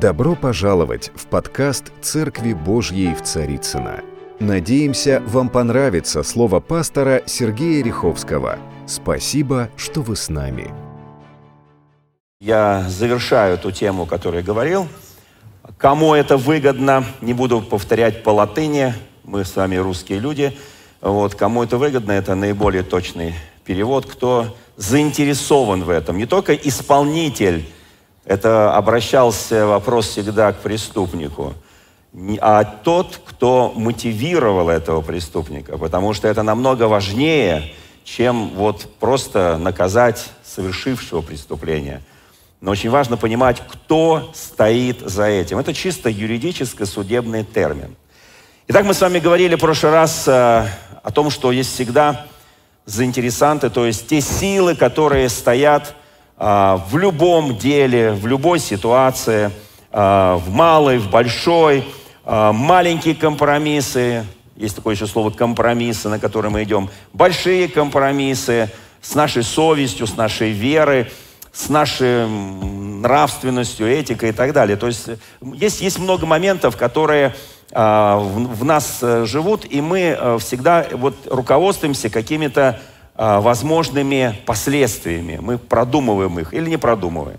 Добро пожаловать в подкаст «Церкви Божьей в Царицыно». Надеемся, вам понравится слово пастора Сергея Ряховского. Спасибо, что вы с нами. Я завершаю ту тему, о которой говорил. Кому это выгодно, не буду повторять по латыни, мы с вами русские люди. Вот, кому это выгодно, это наиболее точный перевод, кто заинтересован в этом. Не только исполнитель, это обращался вопрос всегда к преступнику, а тот, кто мотивировал этого преступника, потому что это намного важнее, чем вот просто наказать совершившего преступления. Но очень важно понимать, кто стоит за этим. Это чисто юридическо-судебный термин. Итак, мы с вами говорили в прошлый раз о том, что есть всегда заинтересанты, то есть те силы, которые стоят в любом деле, в любой ситуации, в малой, в большой, маленькие компромиссы, есть такое еще слово «компромиссы», на которые мы идем, большие компромиссы с нашей совестью, с нашей верой, с нашей нравственностью, этикой и так далее. То есть есть много моментов, которые в нас живут, и мы всегда вот руководствуемся какими-то возможными последствиями. Мы продумываем их или не продумываем.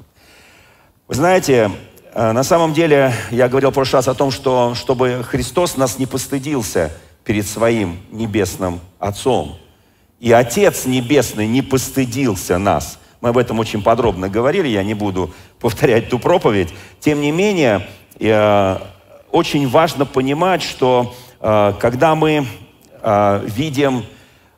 Вы знаете, на самом деле, я говорил в прошлый раз о том, что чтобы Христос нас не постыдился перед Своим Небесным Отцом. И Отец Небесный не постыдился нас. Мы об этом очень подробно говорили, я не буду повторять ту проповедь. Тем не менее, очень важно понимать, что когда мы видим...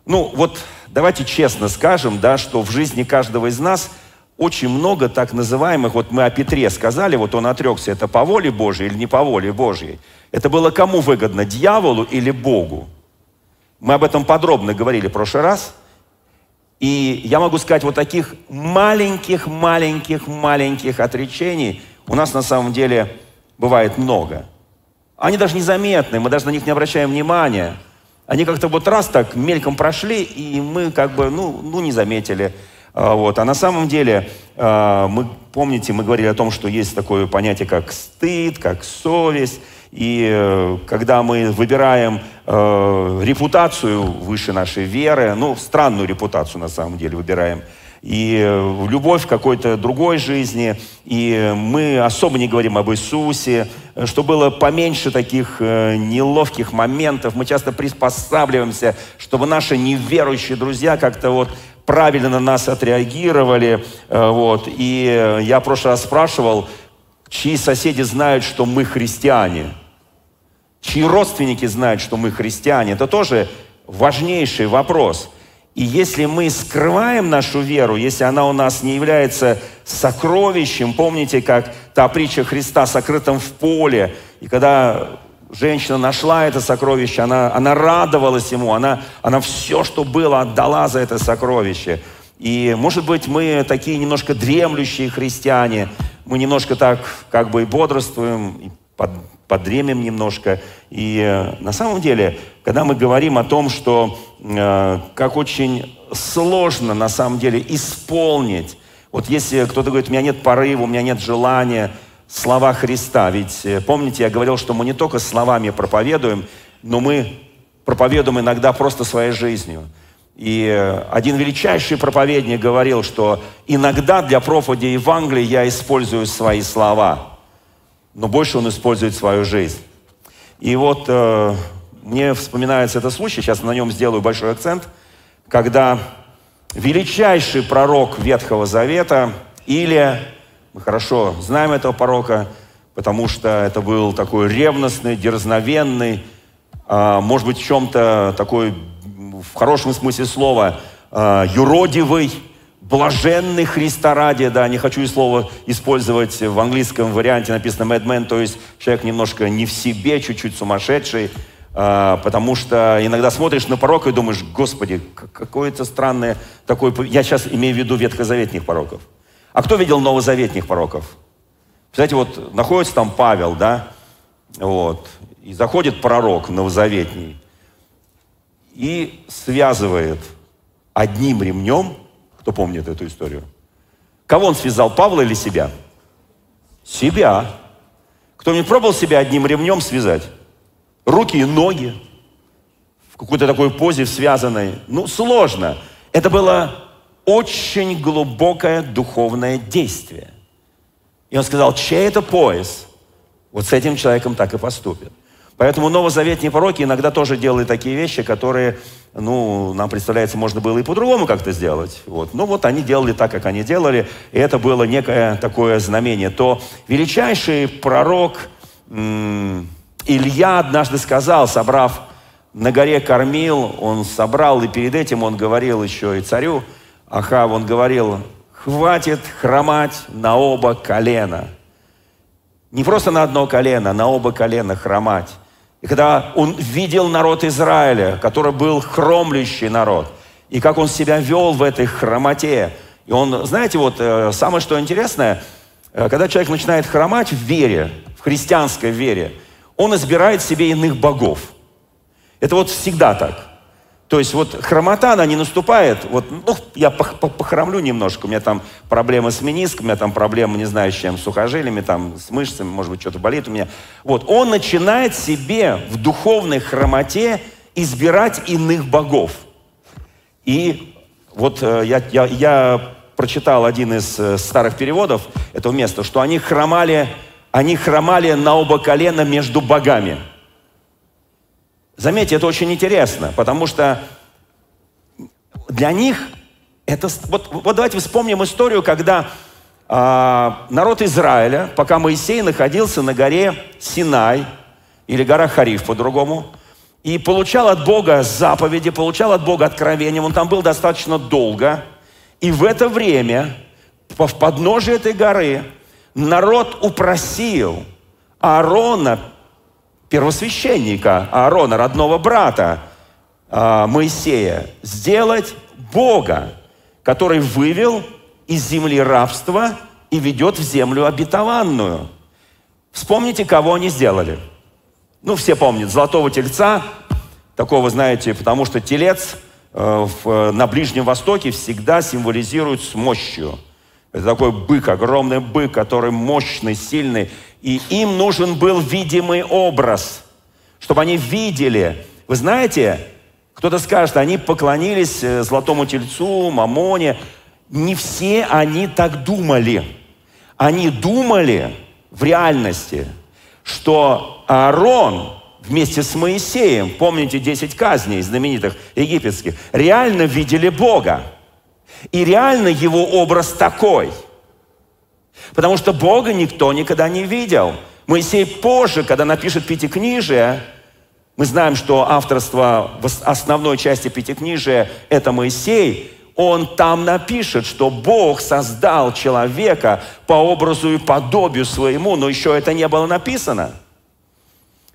Ну вот давайте честно скажем, да, что в жизни каждого из нас очень много так называемых, вот мы о Петре сказали, вот он отрекся, это по воле Божьей или не по воле Божьей. Это было кому выгодно, дьяволу или Богу? Мы об этом подробно говорили в прошлый раз. И я могу сказать, вот таких маленьких отречений у нас на самом деле бывает много. Они даже незаметны, мы даже на них не обращаем внимания. Они как-то вот раз так мельком прошли, и мы как бы, не заметили. Вот. А на самом деле, мы говорили о том, что есть такое понятие, как стыд, как совесть. И когда мы выбираем репутацию выше нашей веры, странную репутацию на самом деле выбираем, и любовь к какой-то другой жизни, и мы особо не говорим об Иисусе, что было поменьше таких неловких моментов. Мы часто приспосабливаемся, чтобы наши неверующие друзья как-то вот правильно на нас отреагировали. Вот. И я в прошлый раз спрашивал, чьи соседи знают, что мы христиане, чьи родственники знают, что мы христиане. Это тоже важнейший вопрос. И если мы скрываем нашу веру, если она у нас не является сокровищем, помните, как та притча Христа сокрытом в поле, и когда женщина нашла это сокровище, она радовалась ему, она все, что было, отдала за это сокровище. И, может быть, мы такие немножко дремлющие христиане, мы немножко так как бы и бодрствуем, и подремим немножко. И на самом деле, когда мы говорим о том, что как очень сложно на самом деле исполнить, вот если кто-то говорит, у меня нет порыва, у меня нет желания, слова Христа, ведь помните, я говорил, что мы не только словами проповедуем, но мы проповедуем иногда просто своей жизнью. И один величайший проповедник говорил, что иногда для проповеди Евангелия я использую свои слова, но больше он использует свою жизнь. И вот мне вспоминается этот случай, сейчас на нем сделаю большой акцент, когда величайший пророк Ветхого Завета, Илия, мы хорошо знаем этого пророка, потому что это был такой ревностный, дерзновенный, может быть, в чем-то такой... в хорошем смысле слова, юродивый, блаженный Христа ради, да, не хочу и слово использовать, в английском варианте написано madman, то есть человек немножко не в себе, чуть-чуть сумасшедший, потому что иногда смотришь на порок и думаешь, Господи, какое-то странное такое... Я сейчас имею в виду ветхозаветных пороков. А кто видел новозаветных пороков? Представляете, вот находится там Павел, да, вот, и заходит пророк новозаветний, и связывает одним ремнем, кто помнит эту историю, кого он связал, Павла или себя? Себя. Кто-нибудь пробовал себя одним ремнем связать? Руки и ноги в какой-то такой позе связанной. Ну, сложно. Это было очень глубокое духовное действие. И он сказал, чей это пояс? Вот с этим человеком так и поступит. Поэтому новозаветные пророки иногда тоже делали такие вещи, которые, ну, нам представляется, можно было и по-другому как-то сделать. Вот. Ну вот они делали так, как они делали, и это было некое такое знамение. То величайший пророк Илья однажды сказал, собрав на горе Кормил, он собрал, и перед этим он говорил еще и царю Ахаву, он говорил, хватит хромать на оба колена. Не просто на одно колено, на оба колена хромать. И когда он видел народ Израиля, который был хромлющий народ, и как он себя вел в этой хромоте. И он, знаете, вот самое что интересное, когда человек начинает хромать в вере, в христианской вере, он избирает себе иных богов. Это вот всегда так. То есть вот хромота, она не наступает, вот, ну, я похромлю немножко, у меня там проблемы с мениском, у меня там проблемы, не знаю, с чем, с сухожилиями, там, с мышцами, может быть, что-то болит у меня. Вот, он начинает себе в духовной хромоте избирать иных богов. И вот я прочитал один из старых переводов этого места, что они хромали на оба колена между богами. Заметьте, это очень интересно, потому что для них это... Вот давайте вспомним историю, когда народ Израиля, пока Моисей находился на горе Синай, или гора Хариф по-другому, и получал от Бога заповеди, получал от Бога откровения, он там был достаточно долго, и в это время, в подножии этой горы, народ упросил Аарона, первосвященника Аарона, родного брата Моисея, сделать Бога, который вывел из земли рабства и ведет в землю обетованную. Вспомните, кого они сделали. Ну, все помнят, золотого тельца, такого, знаете, потому что телец на Ближнем Востоке всегда символизирует с мощью. Это такой бык, огромный бык, который мощный, сильный. И им нужен был видимый образ, чтобы они видели. Вы знаете, кто-то скажет, они поклонились золотому тельцу, мамоне. Не все они так думали. Они думали в реальности, что Аарон вместе с Моисеем, помните 10 казней знаменитых египетских, реально видели Бога. И реально его образ такой. Потому что Бога никто никогда не видел. Моисей позже, когда напишет Пятикнижие, мы знаем, что авторство в основной части Пятикнижия – это Моисей, он там напишет, что Бог создал человека по образу и подобию своему, но еще это не было написано.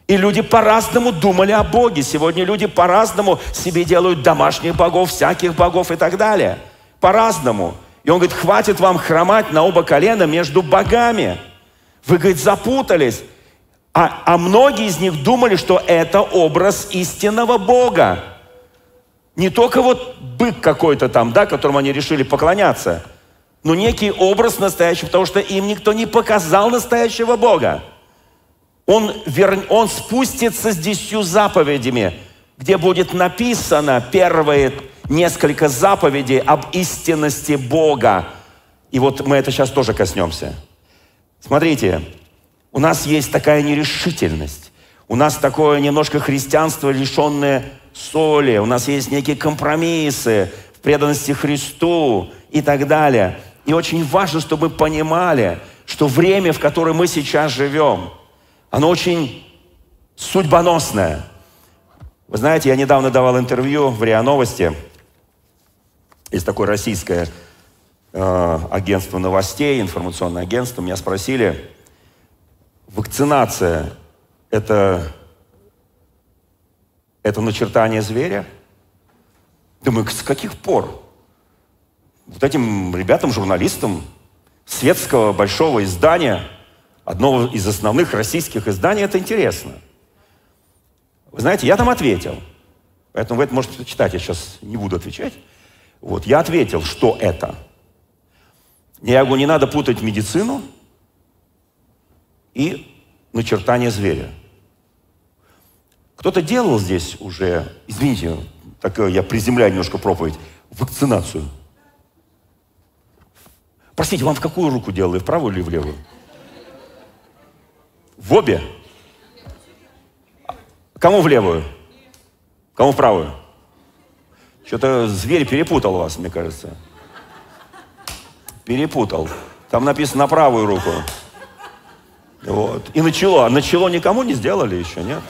И люди по-разному думали о Боге. Сегодня люди по-разному себе делают домашних богов, всяких богов и так далее. По-разному. И он говорит, хватит вам хромать на оба колена между богами. Вы, говорит, запутались. А многие из них думали, что это образ истинного Бога. Не только вот бык какой-то там, да, которому они решили поклоняться, но некий образ настоящий, потому что им никто не показал настоящего Бога. Он спустится с 10 заповедями, где будет написано первые несколько заповедей об истинности Бога. И вот мы это сейчас тоже коснемся. Смотрите, у нас есть такая нерешительность. У нас такое немножко христианство, лишенное соли. У нас есть некие компромиссы в преданности Христу и так далее. И очень важно, чтобы мы понимали, что время, в котором мы сейчас живем, оно очень судьбоносное. Вы знаете, я недавно давал интервью в РИА Новости. Есть такое российское агентство новостей, информационное агентство. Меня спросили, вакцинация – это начертание зверя? Думаю, с каких пор? Вот этим ребятам, журналистам светского большого издания, одного из основных российских изданий, это интересно. Вы знаете, я там ответил. Поэтому вы это можете читать, я сейчас не буду отвечать. Вот, я ответил, что это. Я говорю, не надо путать медицину и начертание зверя. Кто-то делал здесь уже, извините, такое я приземляю немножко проповедь, вакцинацию. Простите, вам в какую руку делали, в правую или в левую? В обе? Кому в левую? Кому в правую? Что-то зверь перепутал вас, мне кажется. Перепутал. Там написано на правую руку. Вот. И начало. Начало никому не сделали еще, нет?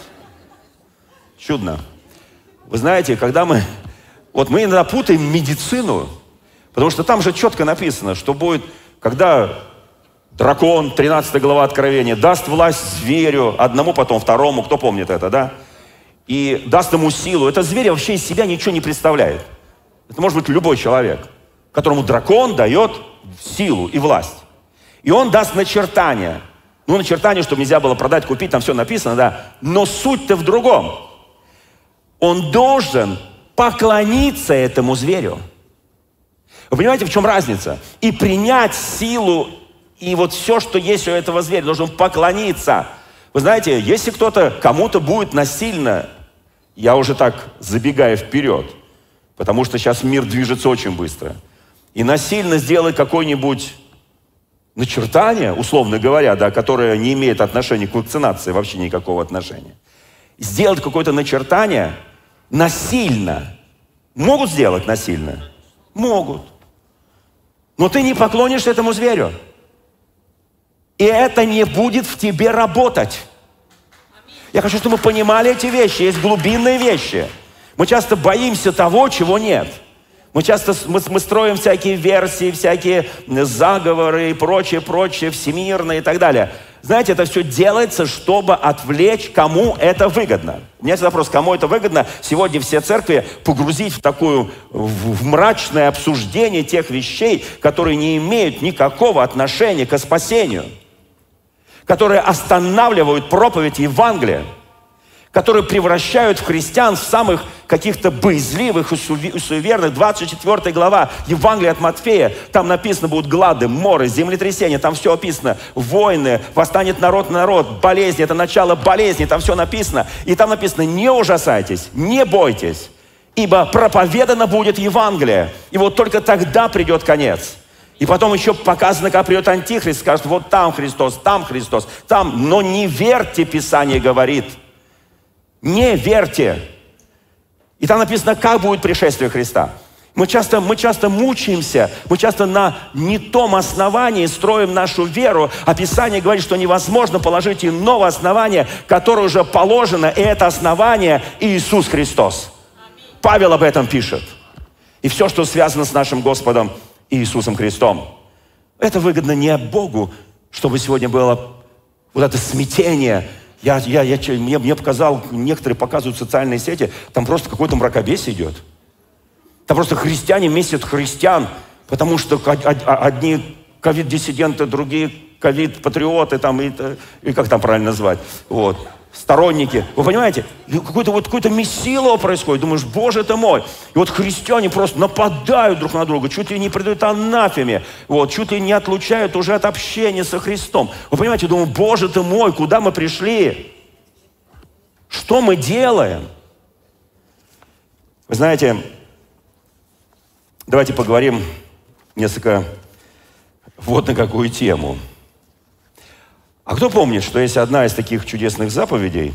Чудно. Вы знаете, когда мы... Вот мы иногда путаем медицину, потому что там же четко написано, что будет, когда дракон, 13 глава Откровения, даст власть зверю, одному, потом второму, кто помнит это, да? И даст ему силу. Этот зверь вообще из себя ничего не представляет. Это может быть любой человек, которому дракон дает силу и власть. И он даст начертание. Ну, начертание, чтобы нельзя было продать, купить, там все написано, да. Но суть-то в другом. Он должен поклониться этому зверю. Вы понимаете, в чем разница? И принять силу, и вот все, что есть у этого зверя, должен поклониться. Вы знаете, если кто-то кому-то будет насильно, я уже так забегаю вперед, потому что сейчас мир движется очень быстро, и насильно сделать какой-нибудь... начертание, условно говоря, да, которое не имеет отношения к вакцинации, вообще никакого отношения. Сделать какое-то начертание насильно. Могут сделать насильно? Могут. Но ты не поклонишься этому зверю. И это не будет в тебе работать. Я хочу, чтобы мы понимали эти вещи. Есть глубинные вещи. Мы часто боимся того, чего нет. Мы часто строим всякие версии, всякие заговоры и прочее, всемирное и так далее. Знаете, это все делается, чтобы отвлечь, кому это выгодно. У меня есть вопрос, кому это выгодно сегодня все церкви погрузить в такое мрачное обсуждение тех вещей, которые не имеют никакого отношения к спасению, которые останавливают проповедь Евангелия, которые превращают в христиан в самых каких-то боязливых и суеверных. 24 глава Евангелия от Матфея, там написано будут глады, моры, землетрясения, там все описано, войны, восстанет народ на народ, болезни, это начало болезни, там все написано. И там написано: не ужасайтесь, не бойтесь, ибо проповедано будет Евангелие, и вот только тогда придет конец. И потом еще показано, как придет Антихрист, скажет: вот там Христос, там Христос, там. Но не верьте, Писание говорит. Не верьте. И там написано, как будет пришествие Христа. Мы часто мучаемся, мы часто на не том основании строим нашу веру, а Писание говорит, что невозможно положить иного основания, которое уже положено, и это основание Иисус Христос. Павел об этом пишет. И все, что связано с нашим Господом Иисусом Христом. Это выгодно не Богу, чтобы сегодня было вот это смятение. Мне показал, некоторые показывают социальные сети, там просто какой-то мракобесие идет. Там просто христиане месят христиан, потому что одни ковид-диссиденты, другие ковид-патриоты, там, и как там правильно назвать, вот, сторонники. Вы понимаете, какое-то месило происходит, думаешь: боже ты мой. И вот христиане просто нападают друг на друга, чуть ли не предают анафеме, вот, чуть ли не отлучают уже от общения со Христом. Вы понимаете, думаю: боже ты мой, куда мы пришли? Что мы делаем? Вы знаете, давайте поговорим несколько вот на какую тему. А кто помнит, что есть одна из таких чудесных заповедей?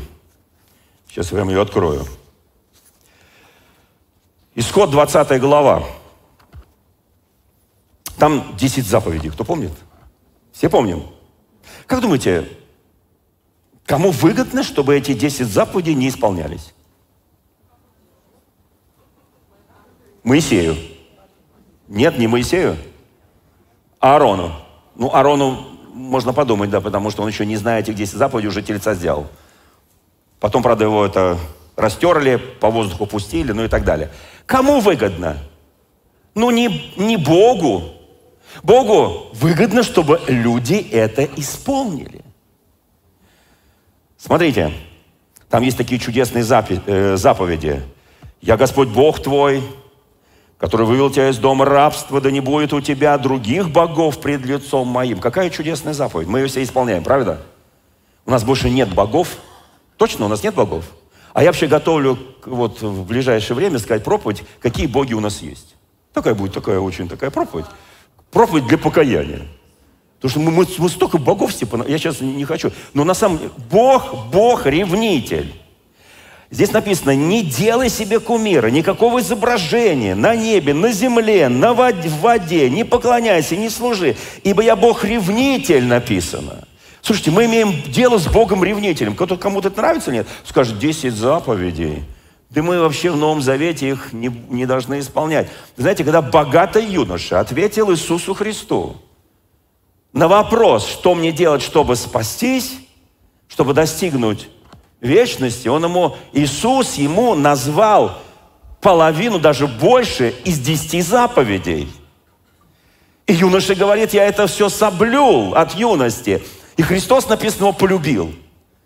Сейчас я вам ее открою. Исход 20 глава. Там 10 заповедей. Кто помнит? Все помним? Как думаете, кому выгодно, чтобы эти 10 заповедей не исполнялись? Моисею. Нет, не Моисею. Аарону. Ну, Аарону... можно подумать, да, потому что он еще не знает этих 10 заповедей, уже тельца сделал. Потом, правда, его это растерли, по воздуху пустили, ну и так далее. Кому выгодно? Ну, не Богу. Богу выгодно, чтобы люди это исполнили. Смотрите, там есть такие чудесные заповеди. «Я Господь Бог твой, который вывел тебя из дома рабства, да не будет у тебя других богов пред лицом моим». Какая чудесная заповедь. Мы ее все исполняем, правда? У нас больше нет богов. Точно, у нас нет богов. А я вообще готовлю вот в ближайшее время сказать проповедь, какие боги у нас есть. Такая будет, такая проповедь. Проповедь для покаяния. Потому что мы столько богов все... Я сейчас не хочу. Но на самом деле Бог ревнитель. Здесь написано, не делай себе кумира, никакого изображения на небе, на земле, в воде, не поклоняйся, не служи, ибо я Бог ревнитель, написано. Слушайте, мы имеем дело с Богом ревнителем. Кому-то это нравится или нет? Скажет, 10 заповедей. Да мы вообще в Новом Завете их не должны исполнять. Знаете, когда богатый юноша ответил Иисусу Христу на вопрос, что мне делать, чтобы спастись, чтобы достигнуть вечности, Иисус ему назвал половину, даже больше, из 10 заповедей. И юноша говорит, я это все соблюл от юности. И Христос, написано, его полюбил.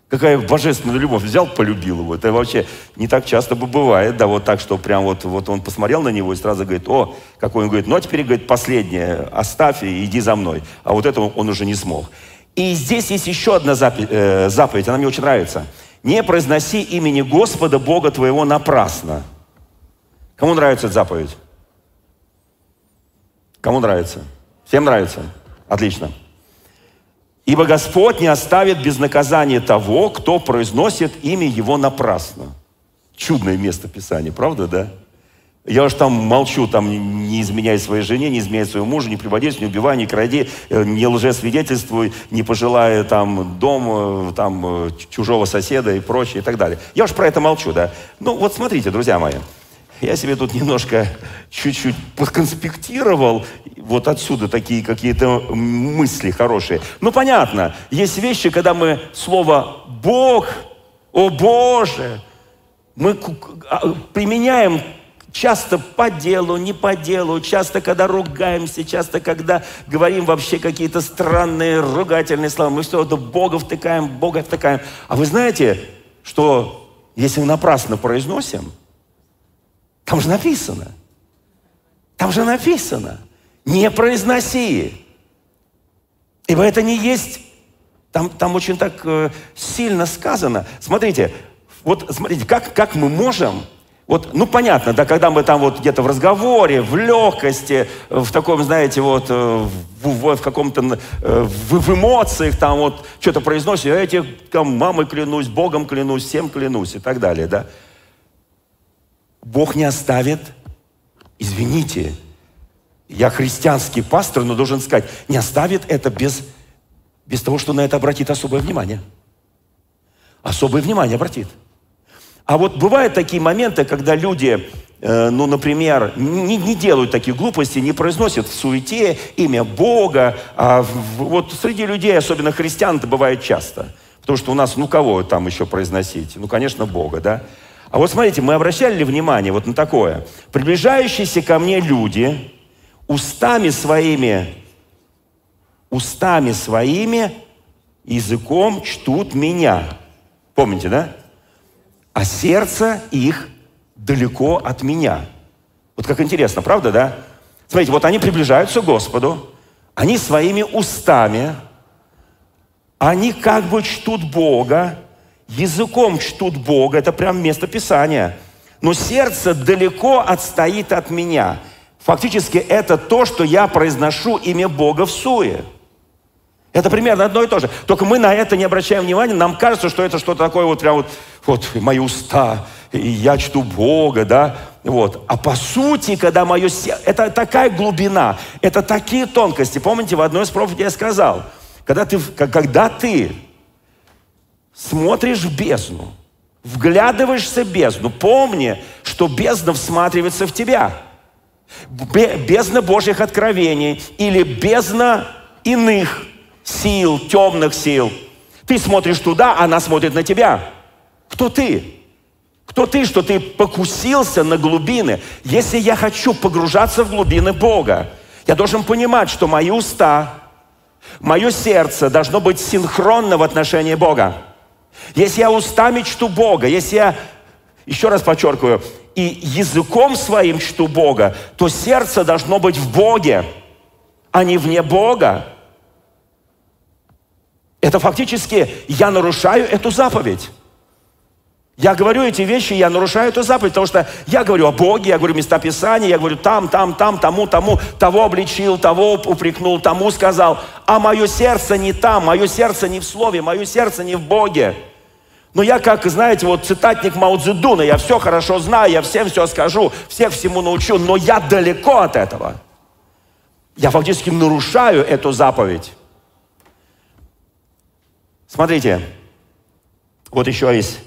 Какая божественная любовь. Взял, полюбил его. Это вообще не так часто бывает, да, вот так, что прям вот он посмотрел на него и сразу говорит, о, какой он, говорит, ну а теперь, говорит, последнее, оставь и иди за мной. А вот это он уже не смог. И здесь есть еще одна заповедь, она мне очень нравится. Не произноси имени Господа Бога твоего напрасно. Кому нравится эта заповедь? Кому нравится? Всем нравится? Отлично. Ибо Господь не оставит без наказания того, кто произносит имя Его напрасно. Чудное место Писания, правда, да? Я уж там молчу, там не изменяй своей жене, не изменяй своему мужу, не приводись, не убивай, не кради, не лжесвидетельствуй, не пожелай там дом, там чужого соседа и прочее, и так далее. Я уж про это молчу, да? Ну вот смотрите, друзья мои. Я себе тут немножко, чуть-чуть поконспектировал, вот отсюда такие какие-то мысли хорошие. Ну, понятно, есть вещи, когда мы слово «Бог», «О Боже», мы применяем часто по делу, не по делу, часто, когда ругаемся, часто, когда говорим вообще какие-то странные ругательные слова. Мы все это Бога втыкаем. А вы знаете, что если мы напрасно произносим, Там же написано, не произноси, ибо это не есть, там очень так сильно сказано. Смотрите, как мы можем, ну понятно, да, когда мы там где-то в разговоре, в легкости, в таком, знаете, в каком-то, в эмоциях там что-то произносим, я тебе там мамой клянусь, Богом клянусь, всем клянусь и так далее, да. Бог не оставит, извините, я христианский пастор, но должен сказать, не оставит это без того, что на это обратит особое внимание. Особое внимание обратит. А вот бывают такие моменты, когда люди, например, не делают таких глупостей, не произносят в суете имя Бога. А среди людей, особенно христиан, это бывает часто. Потому что у нас, кого там еще произносить? Конечно, Бога, да? А смотрите, мы обращали ли внимание на такое? Приближающиеся ко мне люди устами своими, языком чтут меня. Помните, да? А сердце их далеко от меня. Как интересно, правда, да? Смотрите, они приближаются к Господу, они своими устами, они как бы чтут Бога, языком чтут Бога, это прям место Писания. Но сердце далеко отстоит от меня. Фактически это то, что я произношу имя Бога в суе. Это примерно одно и то же. Только мы на это не обращаем внимания. Нам кажется, что это что-то такое мои уста, и я чту Бога, да. А по сути, когда мое сердце... Это такая глубина, это такие тонкости. Помните, в одной из проповедей я сказал, когда ты смотришь в бездну, вглядываешься в бездну. Помни, что бездна всматривается в тебя. Бездна Божьих откровений или бездна иных сил, темных сил. Ты смотришь туда, она смотрит на тебя. Кто ты? Кто ты, что ты покусился на глубины? Если я хочу погружаться в глубины Бога, я должен понимать, что мои уста, мое сердце должно быть синхронно в отношении Бога. Если я устами чту Бога, если я, еще раз подчеркиваю, и языком своим чту Бога, то сердце должно быть в Боге, а не вне Бога. Это фактически я нарушаю эту заповедь. Я говорю эти вещи, я нарушаю эту заповедь, потому что я говорю о Боге, я говорю места Писания, я говорю там, тому, того обличил, того упрекнул, тому сказал. А мое сердце не там, мое сердце не в слове, мое сердце не в Боге. Но я как, знаете, вот цитатник Мао Цзэдуна, я все хорошо знаю, я всем все скажу, всех всему научу, но я далеко от этого. Я фактически нарушаю эту заповедь. Смотрите, вот еще есть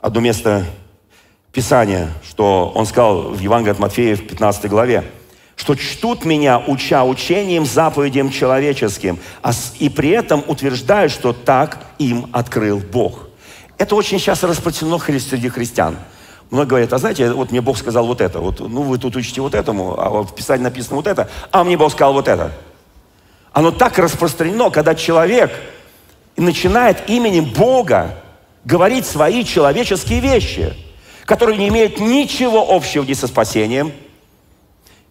одно место Писания, что он сказал в Евангелии от Матфея в 15 главе, что чтут меня, уча учением, заповедям человеческим, и при этом утверждают, что так им открыл Бог. Это очень сейчас распространено среди христиан. Многие говорят, а знаете, вот мне Бог сказал вот это, вот, ну вы тут учите вот этому, а в Писании написано вот это, а мне Бог сказал вот это. Оно так распространено, когда человек начинает именем Бога говорить свои человеческие вещи, которые не имеют ничего общего ни со спасением,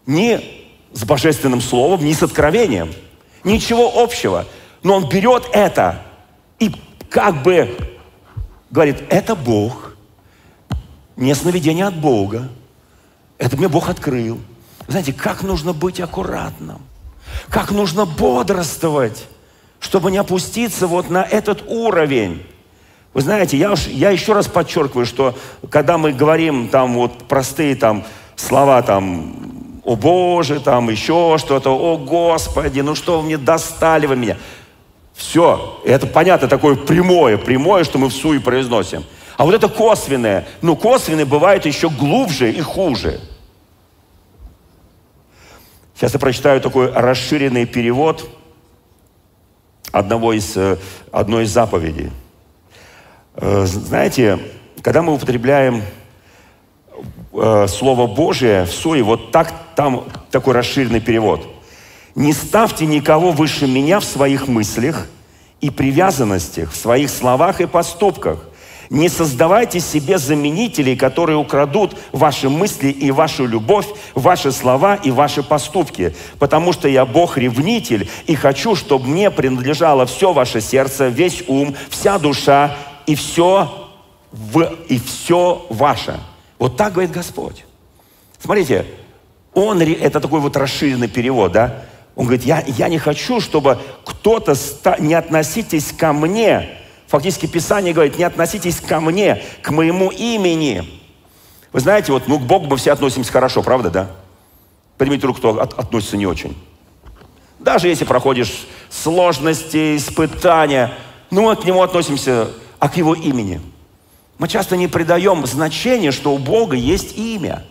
ни с Божественным Словом, ни с откровением. Ничего общего. Но он берет это и как бы говорит, это Бог, не сновидение от Бога, это мне Бог открыл. Знаете, как нужно быть аккуратным, как нужно бодрствовать, чтобы не опуститься вот на этот уровень. Вы знаете, я еще раз подчеркиваю, что когда мы говорим там вот простые там слова там «О Боже», там еще что-то, «О Господи, ну что вы мне достали вы меня». Все, это понятно, такое прямое, что мы в суе произносим. А вот это косвенное, но косвенное бывает еще глубже и хуже. Сейчас я прочитаю такой расширенный перевод одной из заповедей. Знаете, когда мы употребляем Слово Божие в суе, вот так там такой расширенный перевод. «Не ставьте никого выше меня в своих мыслях и привязанностях, в своих словах и поступках. Не создавайте себе заменителей, которые украдут ваши мысли и вашу любовь, ваши слова и ваши поступки. Потому что я Бог-ревнитель и хочу, чтобы мне принадлежало все ваше сердце, весь ум, вся душа и все ваше». Вот так говорит Господь. Смотрите, это такой вот расширенный перевод, да? Он говорит, я не хочу, чтобы кто-то... Не относитесь ко мне. Фактически Писание говорит, не относитесь ко мне, к моему имени. Вы знаете, вот ну, к Богу мы все относимся хорошо, правда, да? Поднимите руку, кто относится не очень. Даже если проходишь сложности, испытания, ну мы к Нему относимся, а к Его имени. Мы часто не придаем значения, что у Бога есть имя.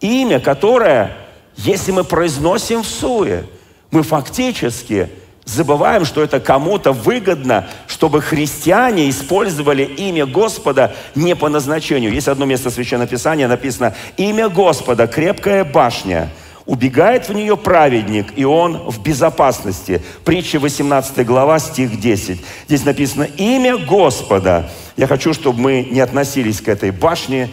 Имя, которое... Если мы произносим в суе, мы фактически забываем, что это кому-то выгодно, чтобы христиане использовали имя Господа не по назначению. Есть одно место Священного Писания, написано: «Имя Господа – крепкая башня, убегает в нее праведник, и он в безопасности». Притча 18 глава, стих 10. Здесь написано «Имя Господа». Я хочу, чтобы мы не относились к этой башне,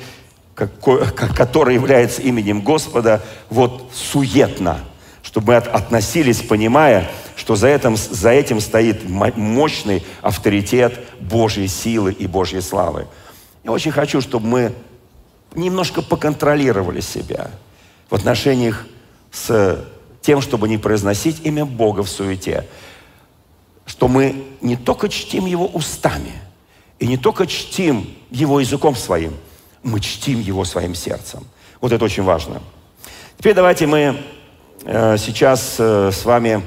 который является именем Господа, вот суетно, чтобы мы относились, понимая, что за этим стоит мощный авторитет Божьей силы и Божьей славы. Я очень хочу, чтобы мы немножко поконтролировали себя в отношениях с тем, чтобы не произносить имя Бога в суете, что мы не только чтим Его устами и не только чтим Его языком своим, мы чтим Его своим сердцем. Вот это очень важно. Теперь давайте мы сейчас с вами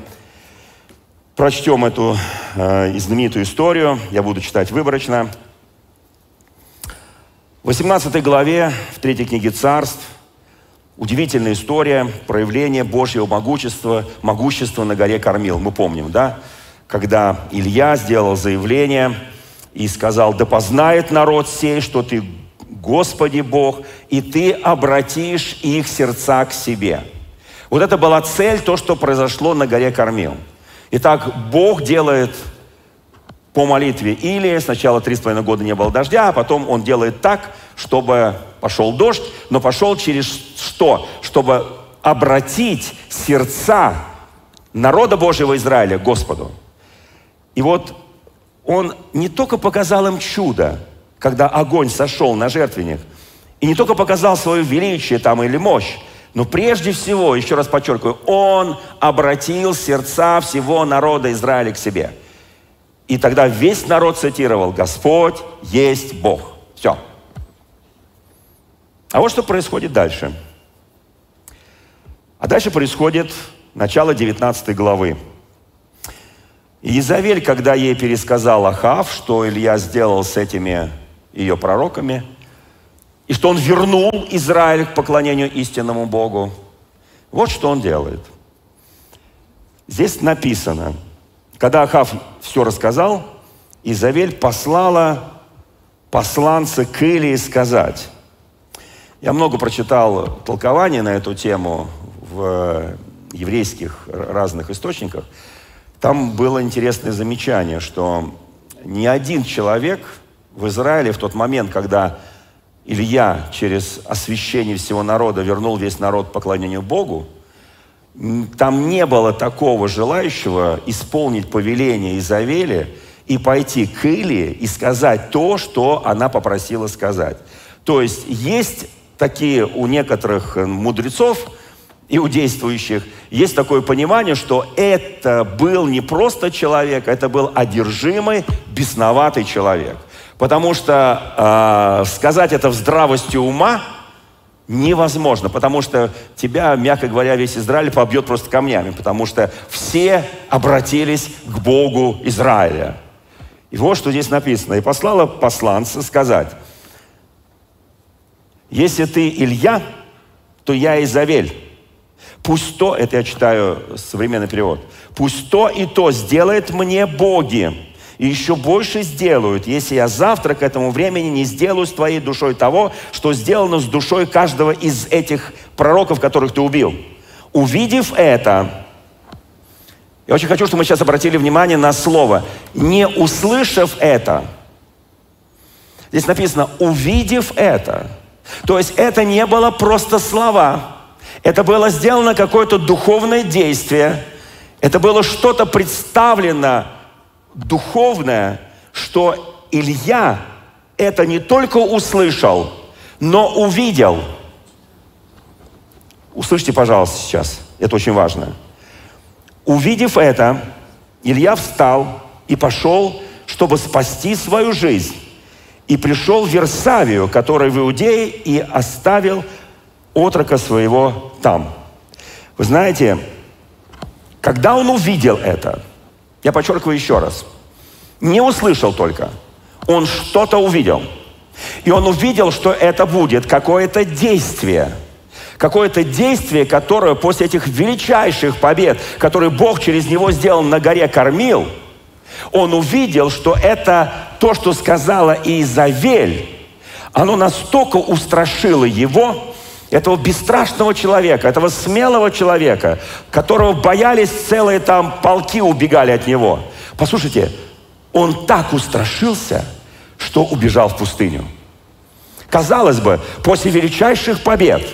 прочтем эту знаменитую историю. Я буду читать выборочно. В 18 главе, в 3 книге Царств, удивительная история проявления Божьего могущества на горе Кармил. Мы помним, да? Когда Илья сделал заявление и сказал: «Да познает народ сей, что ты Господи Бог, и Ты обратишь их сердца к себе». Вот это была цель, то, что произошло на горе Кармил. Итак, Бог делает по молитве Илии. Сначала 3,5 года не было дождя, а потом Он делает так, чтобы пошел дождь, но пошел через что? Чтобы обратить сердца народа Божьего Израиля к Господу. И вот он не только показал им чудо, когда огонь сошел на жертвенник, и не только показал свое величие там или мощь, но прежде всего, еще раз подчеркиваю, он обратил сердца всего народа Израиля к себе. И тогда весь народ цитировал: «Господь есть Бог». Все. А вот что происходит дальше. А дальше происходит начало 19 главы. Иезавель, когда ей пересказал Ахав, что Илья сделал с этими ее пророками, и что он вернул Израиль к поклонению истинному Богу, вот что он делает. Здесь написано, когда Ахав все рассказал, Иезавель послала посланца к Илии сказать. Я много прочитал толкований на эту тему в еврейских разных источниках. Там было интересное замечание, что ни один человек в Израиле в тот момент, когда Илья через освящение всего народа вернул весь народ к поклонению Богу, там не было такого желающего исполнить повеление Иезавели и пойти к Илии и сказать то, что она попросила сказать. То есть такие у некоторых мудрецов, иудействующих, есть такое понимание, что это был не просто человек, это был одержимый, бесноватый человек. Потому что сказать это в здравости ума невозможно, потому что тебя, мягко говоря, весь Израиль побьет просто камнями, потому что все обратились к Богу Израиля. И вот что здесь написано. «И послала посланца сказать: если ты Илья, то я Иезавель. Пусть то, это я читаю современный перевод, пусть то и то сделает мне боги, и еще больше сделают, если я завтра к этому времени не сделаю с твоей душой того, что сделано с душой каждого из этих пророков, которых ты убил. Увидев это...» Я очень хочу, чтобы мы сейчас обратили внимание на слово «не услышав это». Здесь написано «увидев это». То есть это не было просто слова. Это было сделано какое-то духовное действие. Это было что-то представлено духовное, что Илья это не только услышал, но увидел. Услышьте, пожалуйста, сейчас. Это очень важно. «Увидев это, Илья встал и пошел, чтобы спасти свою жизнь. И пришел в Вирсавию, который в Иудее, и оставил отрока своего там». Вы знаете, когда он увидел это, я подчеркиваю еще раз, не услышал только, он что-то увидел. И он увидел, что это будет какое-то действие, которое после этих величайших побед, которые Бог через него сделал на горе Кормил, он увидел, что это то, что сказала Иезавель, оно настолько устрашило его, этого бесстрашного человека, этого смелого человека, которого боялись, целые там полки убегали от него. Послушайте, он так устрашился, что убежал в пустыню. Казалось бы, после величайших побед,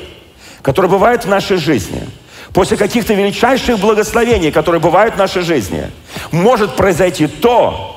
которые бывают в нашей жизни, после каких-то величайших благословений, которые бывают в нашей жизни, может произойти то,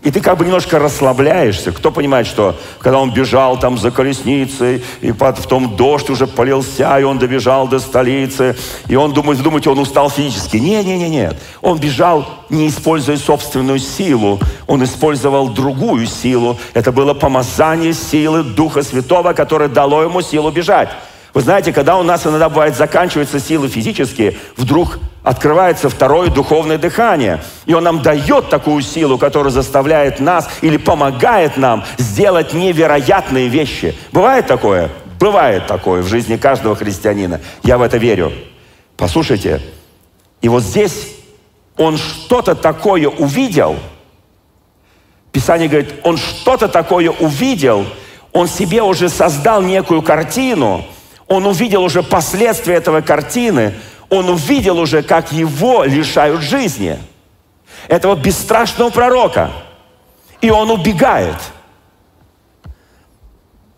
и ты как бы немножко расслабляешься. Кто понимает, что когда он бежал там за колесницей, и потом дождь уже полился, и он добежал до столицы, и он думает, думаете, он устал физически. Нет. Он бежал, не используя собственную силу. Он использовал другую силу. Это было помазание силы Духа Святого, которое дало ему силу бежать. Вы знаете, когда у нас иногда бывает заканчиваются силы физические, вдруг открывается второе духовное дыхание. И он нам дает такую силу, которая заставляет нас или помогает нам сделать невероятные вещи. Бывает такое? Бывает такое в жизни каждого христианина. Я в это верю. Послушайте, и вот здесь он что-то такое увидел. Писание говорит, он что-то такое увидел, он себе уже создал некую картину. Он увидел уже последствия этого картины. Он увидел уже, как его лишают жизни. Этого бесстрашного пророка. И он убегает.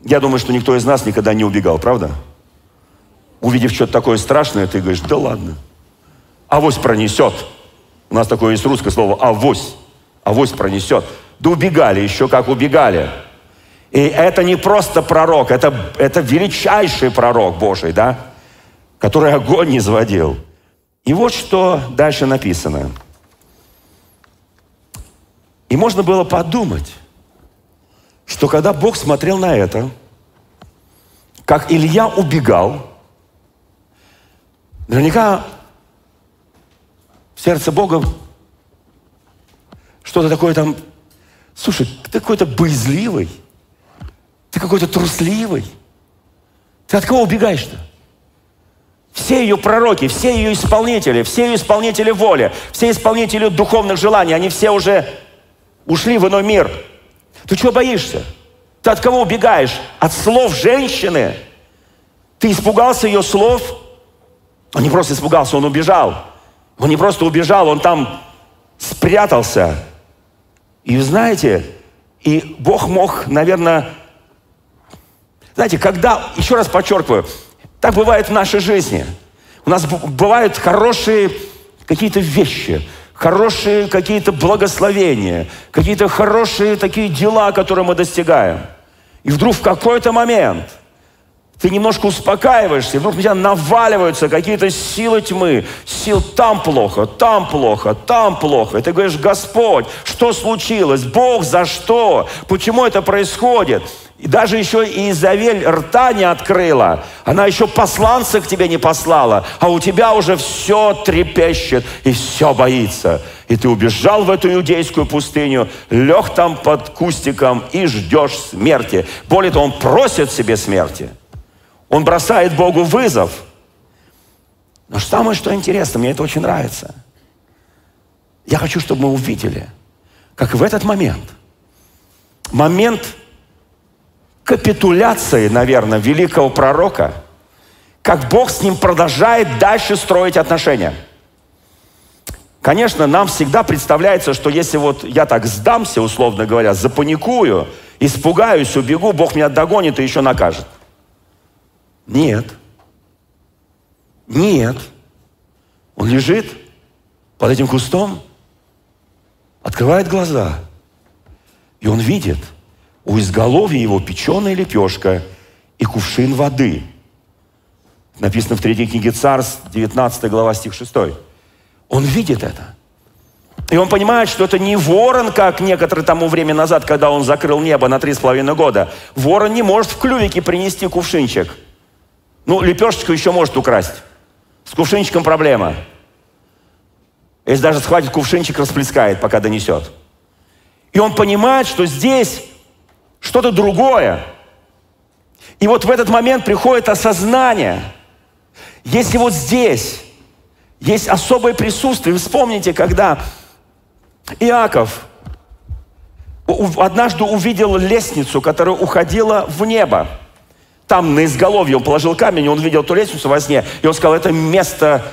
Я думаю, что никто из нас никогда не убегал, правда? Увидев что-то такое страшное, ты говоришь, да ладно. Авось пронесет. У нас такое есть русское слово «авось». авось пронесет. Да убегали, еще как убегали. И это не просто пророк, это величайший пророк Божий, да? Который огонь изводил. И вот что дальше написано. И можно было подумать, что когда Бог смотрел на это, как Илья убегал, наверняка в сердце Бога что-то такое там, слушай, ты какой-то боязливый, ты какой-то трусливый, ты от кого убегаешь-то? Все ее пророки, все ее исполнители воли, все исполнители духовных желаний, они все уже ушли в иной мир. Ты чего боишься? Ты от кого убегаешь? От слов женщины? Ты испугался ее слов? Он не просто испугался, он убежал. Он не просто убежал, он там спрятался. И знаете, и Бог мог, наверное... Знаете, когда, еще раз подчеркиваю, так бывает в нашей жизни. У нас бывают хорошие какие-то вещи, хорошие какие-то благословения, какие-то хорошие такие дела, которые мы достигаем. И вдруг в какой-то момент ты немножко успокаиваешься, и вдруг на тебя наваливаются какие-то силы тьмы. Сил там плохо, там плохо, там плохо. И ты говоришь: Господь, что случилось? Бог, за что? Почему это происходит? И даже еще и Изавель рта не открыла. Она еще посланца к тебе не послала. А у тебя уже все трепещет и все боится. И ты убежал в эту иудейскую пустыню, лег там под кустиком и ждешь смерти. Более того, он просит себе смерти. Он бросает Богу вызов. Но самое, что интересно, мне это очень нравится. Я хочу, чтобы мы увидели, как в этот момент, момент капитуляции, наверное, великого пророка, как Бог с ним продолжает дальше строить отношения. Конечно, нам всегда представляется, что если вот я так сдамся, условно говоря, запаникую, испугаюсь, убегу, Бог меня догонит и еще накажет. Нет. Нет. Он лежит под этим кустом, открывает глаза, и он видит у изголовья его печеная лепешка и кувшин воды. Написано в 3 книге Царств, 19 глава, стих 6. Он видит это. И он понимает, что это не ворон, как некоторое тому время назад, когда он закрыл небо на 3,5 года. Ворон не может в клювике принести кувшинчик. Ну, лепешечку еще может украсть. С кувшинчиком проблема. Если даже схватит кувшинчик, расплескает, пока донесет. И он понимает, что здесь что-то другое. И вот в этот момент приходит осознание. Если вот здесь есть особое присутствие, вспомните, когда Иаков однажды увидел лестницу, которая уходила в небо. Там на изголовье он положил камень, и он видел эту лестницу во сне. И он сказал: это место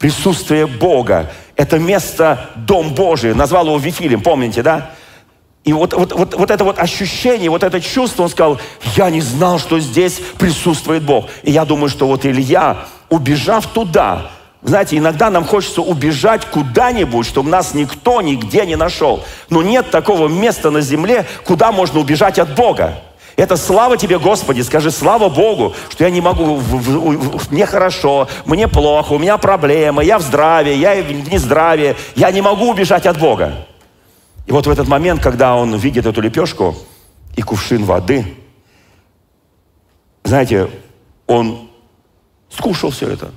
присутствия Бога. Это место Дом Божий. Назвал его Вифилем, помните, да? И вот это вот ощущение, вот это чувство, он сказал: я не знал, что здесь присутствует Бог. И я думаю, что вот Илья, убежав туда, знаете, иногда нам хочется убежать куда-нибудь, чтобы нас никто нигде не нашел. Но нет такого места на земле, куда можно убежать от Бога. Это слава тебе, Господи, скажи слава Богу, что я не могу, мне хорошо, мне плохо, у меня проблемы, я в здравии, я в нездравии, я не могу убежать от Бога. И вот в этот момент, когда он видит эту лепешку и кувшин воды, знаете, он скушал все это.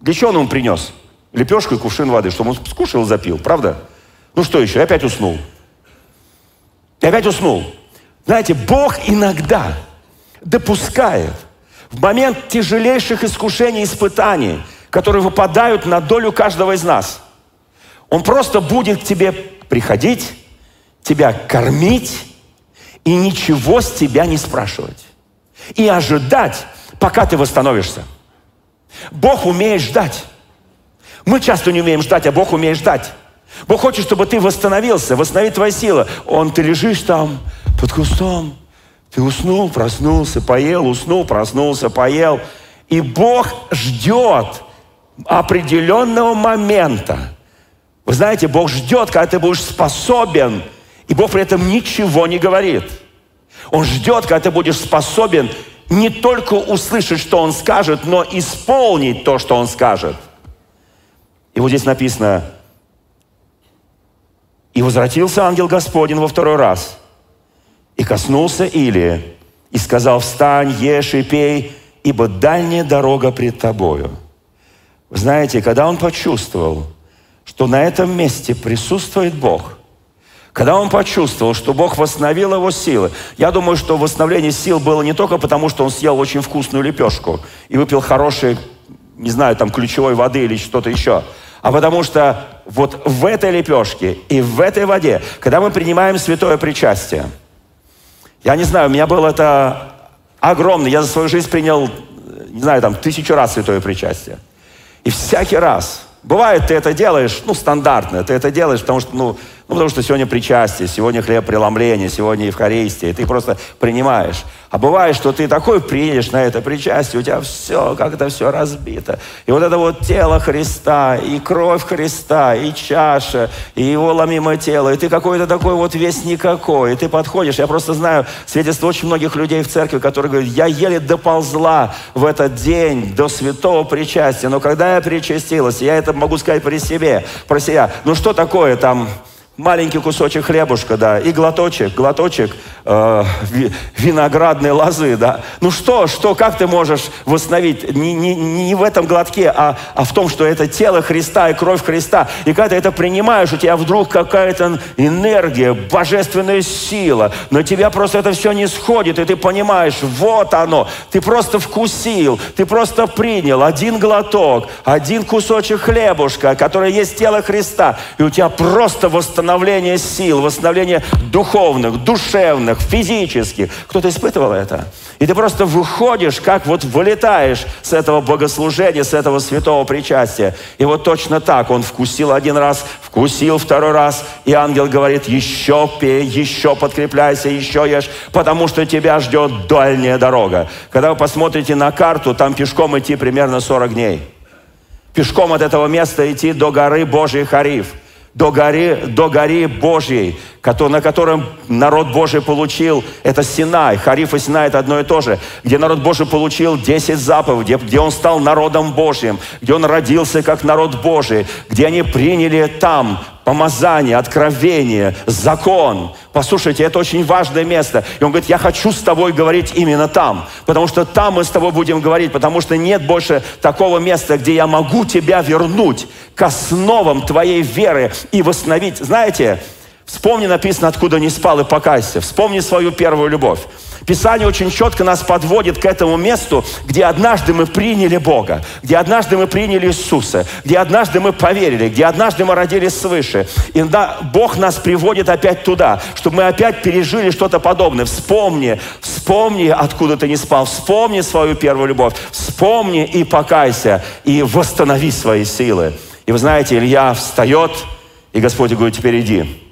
Для чего он ему принес? Лепешку и кувшин воды, чтобы он скушал и запил, правда? Ну что еще? И опять уснул. И опять уснул. Знаете, Бог иногда допускает в момент тяжелейших искушений и испытаний, которые выпадают на долю каждого из нас. Он просто будет к тебе приходить, тебя кормить и ничего с тебя не спрашивать. И ожидать, пока ты восстановишься. Бог умеет ждать. Мы часто не умеем ждать, а Бог умеет ждать. Бог хочет, чтобы ты восстановился, восстанови твои силы. Ты лежишь там под кустом, ты уснул, проснулся, поел, уснул, проснулся, поел. И Бог ждет определенного момента, Вы знаете, Бог ждет, когда ты будешь способен, и Бог при этом ничего не говорит. Он ждет, когда ты будешь способен не только услышать, что Он скажет, но исполнить то, что Он скажет. И вот здесь написано: «И возвратился ангел Господень во второй раз, и коснулся Илии, и сказал: встань, ешь и пей, ибо дальняя дорога пред тобою». Вы знаете, когда он почувствовал, что на этом месте присутствует Бог, когда он почувствовал, что Бог восстановил его силы, я думаю, что восстановление сил было не только потому, что он съел очень вкусную лепешку и выпил хорошие, не знаю, там, ключевой воды или что-то еще, а потому что вот в этой лепешке и в этой воде, когда мы принимаем святое причастие, я не знаю, у меня было это огромное, я за свою жизнь принял, не знаю, там, 1000 раз святое причастие. И всякий раз... Бывает, ты это делаешь, стандартно, ты это делаешь, потому что, потому что сегодня причастие, сегодня хлеб преломления, сегодня Евхаристия, и ты просто принимаешь. А бывает, что ты такой приедешь на это причастие, у тебя все, как-то все разбито. И вот это вот тело Христа, и кровь Христа, и чаша, и его ломимое тело, и ты какой-то такой вот весь никакой, и ты подходишь. Я просто знаю свидетельство очень многих людей в церкви, которые говорят: я еле доползла в этот день до святого причастия, но когда я причастилась, я это могу сказать про себя. Ну что такое там маленький кусочек хлебушка, да, и глоточек виноградной лозы, да. Ну что, как ты можешь восстановить не в этом глотке, а в том, что это тело Христа и кровь Христа. И когда ты это принимаешь, у тебя вдруг какая-то энергия, божественная сила, но тебя просто это все не сходит, и ты понимаешь, вот оно, ты просто вкусил, ты просто принял один глоток, один кусочек хлебушка, который есть тело Христа, и у тебя просто восстановление. Восстановление сил, восстановление духовных, душевных, физических. Кто-то испытывал это? И ты просто выходишь, как вот вылетаешь с этого богослужения, с этого святого причастия. И вот точно так. Он вкусил один раз, вкусил второй раз. И ангел говорит: еще пей, еще подкрепляйся, еще ешь, потому что тебя ждет дальняя дорога. Когда вы посмотрите на карту, там пешком идти примерно 40 дней. Пешком от этого места идти до горы Божьей Хариф. До горы Божьей, на котором народ Божий получил, это Синай, Хариф и Синай — это одно и то же, где народ Божий получил 10 заповедей, где он стал народом Божьим, где он родился как народ Божий, где они приняли там помазание, откровение, закон. Послушайте, это очень важное место. И он говорит: я хочу с тобой говорить именно там, потому что там мы с тобой будем говорить, потому что нет больше такого места, где я могу тебя вернуть к основам твоей веры и восстановить. Знаете, вспомни, написано: откуда не спал и покайся. Вспомни свою первую любовь. Писание очень четко нас подводит к этому месту, где однажды мы приняли Бога, где однажды мы приняли Иисуса, где однажды мы поверили, где однажды мы родились свыше. И да, Бог нас приводит опять туда, чтобы мы опять пережили что-то подобное. Вспомни, откуда ты не спал, вспомни свою первую любовь, вспомни и покайся, и восстанови свои силы. И вы знаете, Илья встает, и Господь говорит: теперь иди.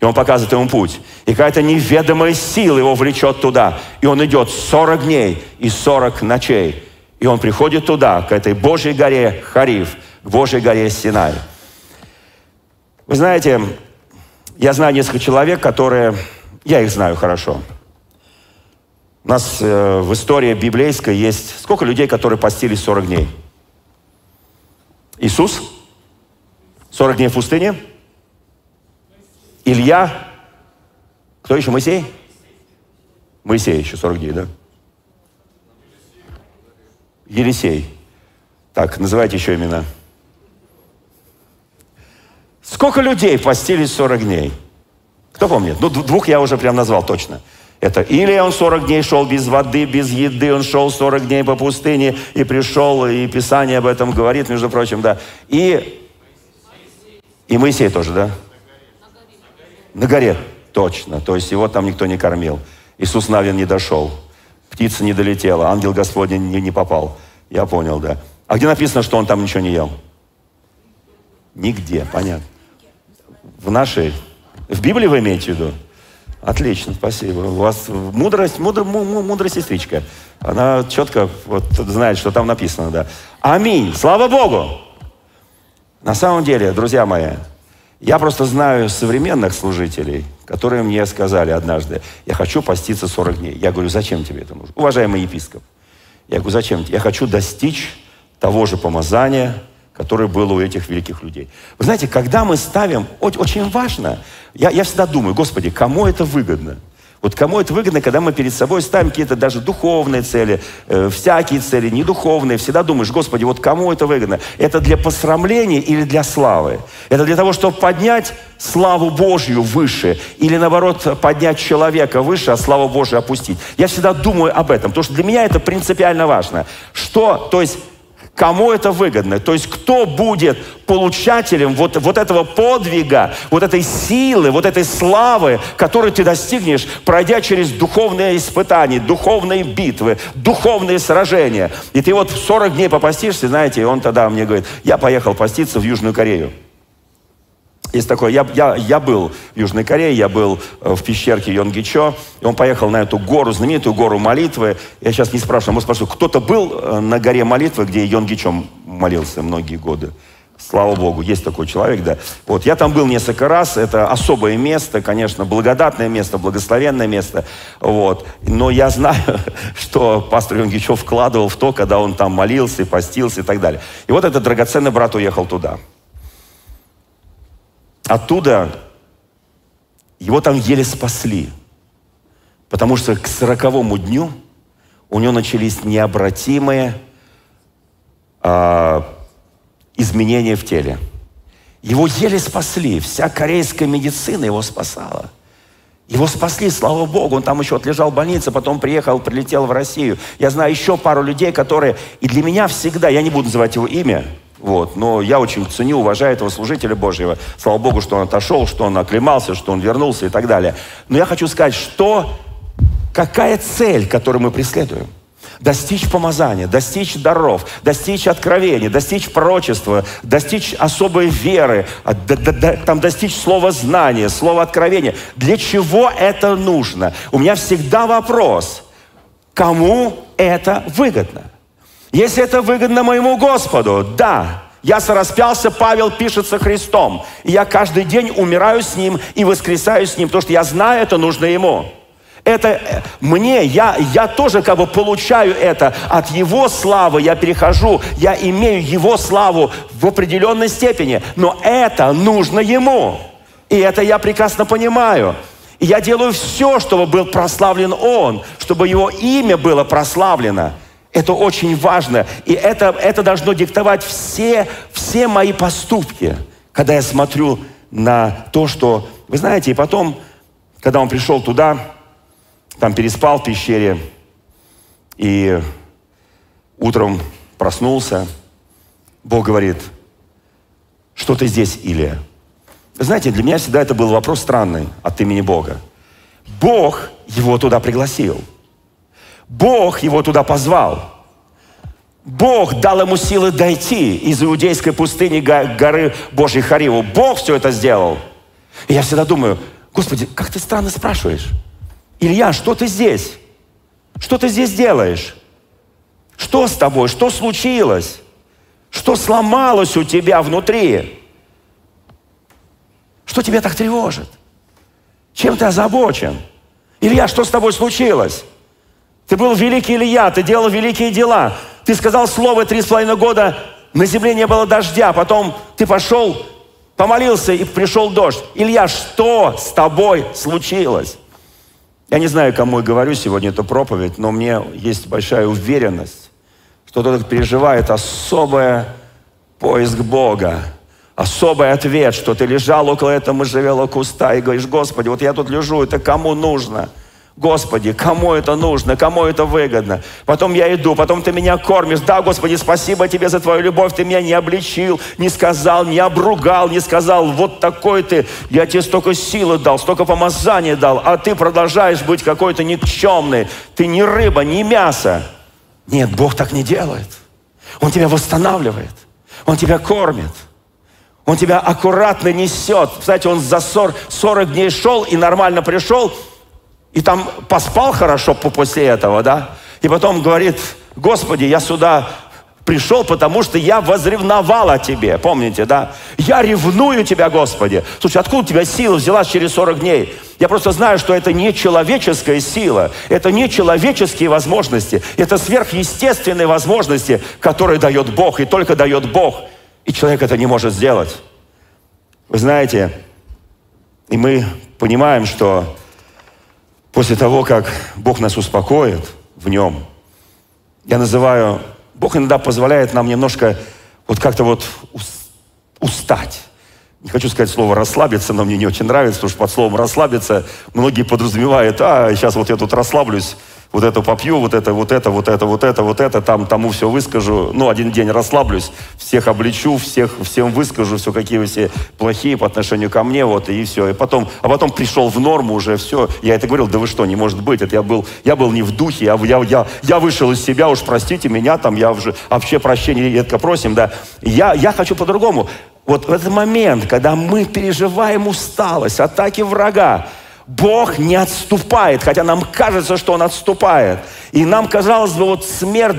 И он показывает ему путь. И какая-то неведомая сила его влечет туда. И он идет 40 дней и 40 ночей. И он приходит туда, к этой Божьей горе Хариф, к Божьей горе Синай. Вы знаете, я знаю несколько человек, которые... Я их знаю хорошо. У нас в истории библейской есть... Сколько людей, которые постились 40 дней? Иисус? 40 дней в пустыне? Илья, кто еще? Моисей? Моисей еще 40 дней, да? Елисей. Так, называйте еще имена. Сколько людей постились 40 дней? Кто помнит? Ну, двух я уже прям назвал точно. Это Илия, он 40 дней шел без воды, без еды, он шел 40 дней по пустыне и пришел, и Писание об этом говорит, между прочим, да. И Моисей тоже, да? На горе, точно. То есть его там никто не кормил. Иисус на Навин не дошел. Птица не долетела. Ангел Господень не попал. Я понял, да. А где написано, что он там ничего не ел? Нигде, понятно. В нашей... В Библии вы имеете в виду? Отлично, спасибо. У вас мудрая сестричка. Она четко знает, что там написано, да. Аминь. Слава Богу! На самом деле, друзья мои, Я просто знаю современных служителей, которые мне сказали однажды: я хочу поститься 40 дней. Я говорю: зачем тебе это нужно? Уважаемый епископ, я говорю: зачем? Я хочу достичь того же помазания, которое было у этих великих людей. Вы знаете, когда мы ставим, очень важно, я всегда думаю: Господи, кому это выгодно? Вот кому это выгодно, когда мы перед собой ставим какие-то даже духовные цели, всякие цели, недуховные. Всегда думаешь: Господи, вот кому это выгодно? Это для посрамления или для славы? Это для того, чтобы поднять славу Божью выше? Или наоборот, поднять человека выше, а славу Божью опустить? Я всегда думаю об этом, потому что для меня это принципиально важно. Кому это выгодно? То есть кто будет получателем вот этого подвига, вот этой силы, вот этой славы, которую ты достигнешь, пройдя через духовные испытания, духовные битвы, духовные сражения. И ты вот 40 дней попастишься, знаете, и он тогда мне говорит: я поехал поститься в Южную Корею. Есть такое, я был в Южной Корее, я был в пещерке Йонги Чо, и он поехал на эту гору, знаменитую гору молитвы. Я сейчас не спрашиваю, может спрашиваю, кто-то был на горе молитвы, где Йонги Чо молился многие годы? Слава Богу, есть такой человек, да. Вот, я там был несколько раз, это особое место, конечно, благодатное место, благословенное место, вот. Но я знаю, что пастор Йонги Чо вкладывал в то, когда он там молился и постился и так далее. И вот этот драгоценный брат уехал туда. Оттуда его там еле спасли, потому что к 40-му дню у него начались необратимые изменения в теле. Его еле спасли, вся корейская медицина его спасала. Его спасли, слава Богу, он там еще отлежал в больнице, потом приехал, прилетел в Россию. Я знаю еще пару людей, которые, и для меня всегда, я не буду называть его имя, вот, но я очень ценю, уважаю этого служителя Божьего. Слава Богу, что он отошел, что он оклемался, что он вернулся и так далее. Но я хочу сказать, какая цель, которую мы преследуем? Достичь помазания, достичь даров, достичь откровения, достичь пророчества, достичь особой веры, там достичь слова знания, слова откровения. Для чего это нужно? У меня всегда вопрос: кому это выгодно? Если это выгодно моему Господу, да, я сораспялся, Павел пишет, со Христом. И я каждый день умираю с Ним и воскресаю с Ним, потому что я знаю, это нужно Ему. Это мне, я тоже как бы получаю это от Его славы, я перехожу, я имею Его славу в определенной степени, но это нужно Ему. И это я прекрасно понимаю. И я делаю все, чтобы был прославлен Он, чтобы Его имя было прославлено. Это очень важно, и это должно диктовать все мои поступки, когда я смотрю на то, что... Вы знаете, и потом, когда он пришел туда, там переспал в пещере, и утром проснулся, Бог говорит: что ты здесь, Илия? Вы знаете, для меня всегда это был вопрос странный от имени Бога. Бог его туда пригласил. Бог его туда позвал. Бог дал ему силы дойти из иудейской пустыни горы Божьей Хариву. Бог все это сделал. И я всегда думаю: Господи, как ты странно спрашиваешь. Илья, что ты здесь? Что ты здесь делаешь? Что с тобой? Что случилось? Что сломалось у тебя внутри? Что тебя так тревожит? Чем ты озабочен? Илья, что с тобой случилось? Ты был великий Илия, ты делал великие дела. Ты сказал слово, 3,5 года на земле не было дождя. Потом ты пошел, помолился, и пришел дождь. Илья, что с тобой случилось? Я не знаю, кому я говорю сегодня эту проповедь, но мне есть большая уверенность, что тот, кто переживает особый поиск Бога, особый ответ, что ты лежал около этого можжевелого куста и говоришь: Господи, вот я тут лежу, это кому нужно? Господи, кому это нужно, кому это выгодно? Потом я иду, потом ты меня кормишь. Да, Господи, спасибо тебе за твою любовь. Ты меня не обличил, не сказал, не обругал, не сказал: вот такой ты, я тебе столько силы дал, столько помазания дал, а ты продолжаешь быть какой-то никчемный. Ты не рыба, не мясо. Нет, Бог так не делает. Он тебя восстанавливает, Он тебя кормит. Он тебя аккуратно несет. Кстати, он за 40 дней шел и нормально пришел, и там поспал хорошо после этого, да? И потом говорит: Господи, я сюда пришел, потому что я возревновал о тебе. Помните, да? Я ревную тебя, Господи. Слушай, откуда у тебя сила взялась через 40 дней? Я просто знаю, что это не человеческая сила, это не человеческие возможности, это сверхъестественные возможности, которые дает Бог, и только дает Бог. И человек это не может сделать. Вы знаете, и мы понимаем, что после того, как Бог нас успокоит в нем, я называю, Бог иногда позволяет нам немножко вот как-то вот устать. Не хочу сказать слово «расслабиться», но мне не очень нравится, потому что под словом «расслабиться» многие подразумевают, а, сейчас вот я тут расслаблюсь, вот это попью, вот это, тому все выскажу, ну, один день расслаблюсь, всех обличу, всем выскажу, все, какие вы все плохие по отношению ко мне, вот, и все. А потом пришел в норму уже, все. Я это говорил, да вы что, не может быть, это я был не в духе, я вышел из себя, уж простите меня, там, я уже вообще прощения редко просим, да. Я хочу по-другому. Вот в этот момент, когда мы переживаем усталость, атаки врага, Бог не отступает, хотя нам кажется, что Он отступает. И нам казалось бы, вот смерть,